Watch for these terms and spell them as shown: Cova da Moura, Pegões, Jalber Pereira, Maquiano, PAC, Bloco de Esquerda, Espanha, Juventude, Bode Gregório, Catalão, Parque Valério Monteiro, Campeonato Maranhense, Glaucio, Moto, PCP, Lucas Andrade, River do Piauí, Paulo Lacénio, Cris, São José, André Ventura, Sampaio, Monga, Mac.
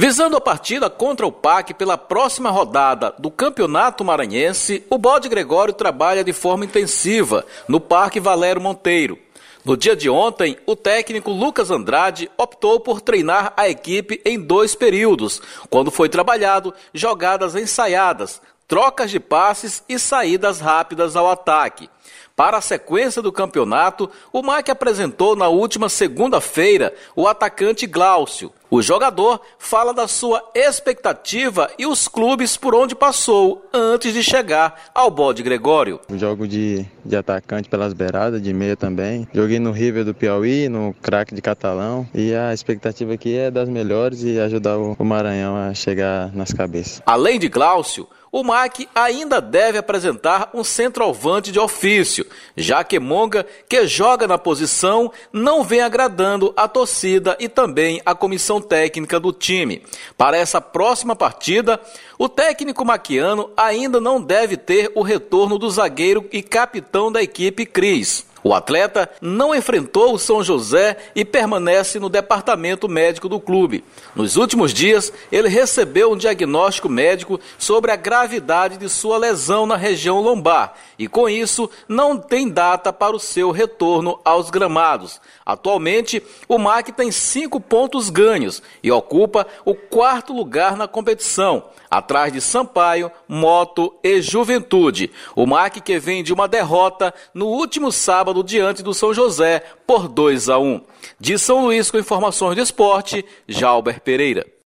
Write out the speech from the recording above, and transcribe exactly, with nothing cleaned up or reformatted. Visando a partida contra o P A C pela próxima rodada do Campeonato Maranhense, o Bode Gregório trabalha de forma intensiva no Parque Valério Monteiro. No dia de ontem, o técnico Lucas Andrade optou por treinar a equipe em dois períodos, quando foi trabalhado jogadas ensaiadas, trocas de passes e saídas rápidas ao ataque. Para a sequência do campeonato, o Mac apresentou na última segunda-feira o atacante Glaucio. O jogador fala da sua expectativa e os clubes por onde passou antes de chegar ao Bode Gregório. Jogo de, de atacante pelas beiradas, de meia também. Joguei no River do Piauí, no craque de Catalão. E a expectativa aqui é das melhores e ajudar o, o Maranhão a chegar nas cabeças. Além de Glaucio, o Mac ainda deve apresentar um centroavante de ofício, já que Monga, que joga na posição, não vem agradando a torcida e também a comissão técnica do time. Para essa próxima partida, o técnico Maquiano ainda não deve ter o retorno do zagueiro e capitão da equipe Cris. O atleta não enfrentou o São José e permanece no departamento médico do clube. Nos últimos dias, ele recebeu um diagnóstico médico sobre a gravidade de sua lesão na região lombar e, com isso, não tem data para o seu retorno aos gramados. Atualmente, o M A C tem cinco pontos ganhos e ocupa o quarto lugar na competição, atrás de Sampaio, Moto e Juventude. O M A C, que vem de uma derrota no último sábado, diante do São José por dois a um. De São Luís, com informações de esporte, Jalber Pereira.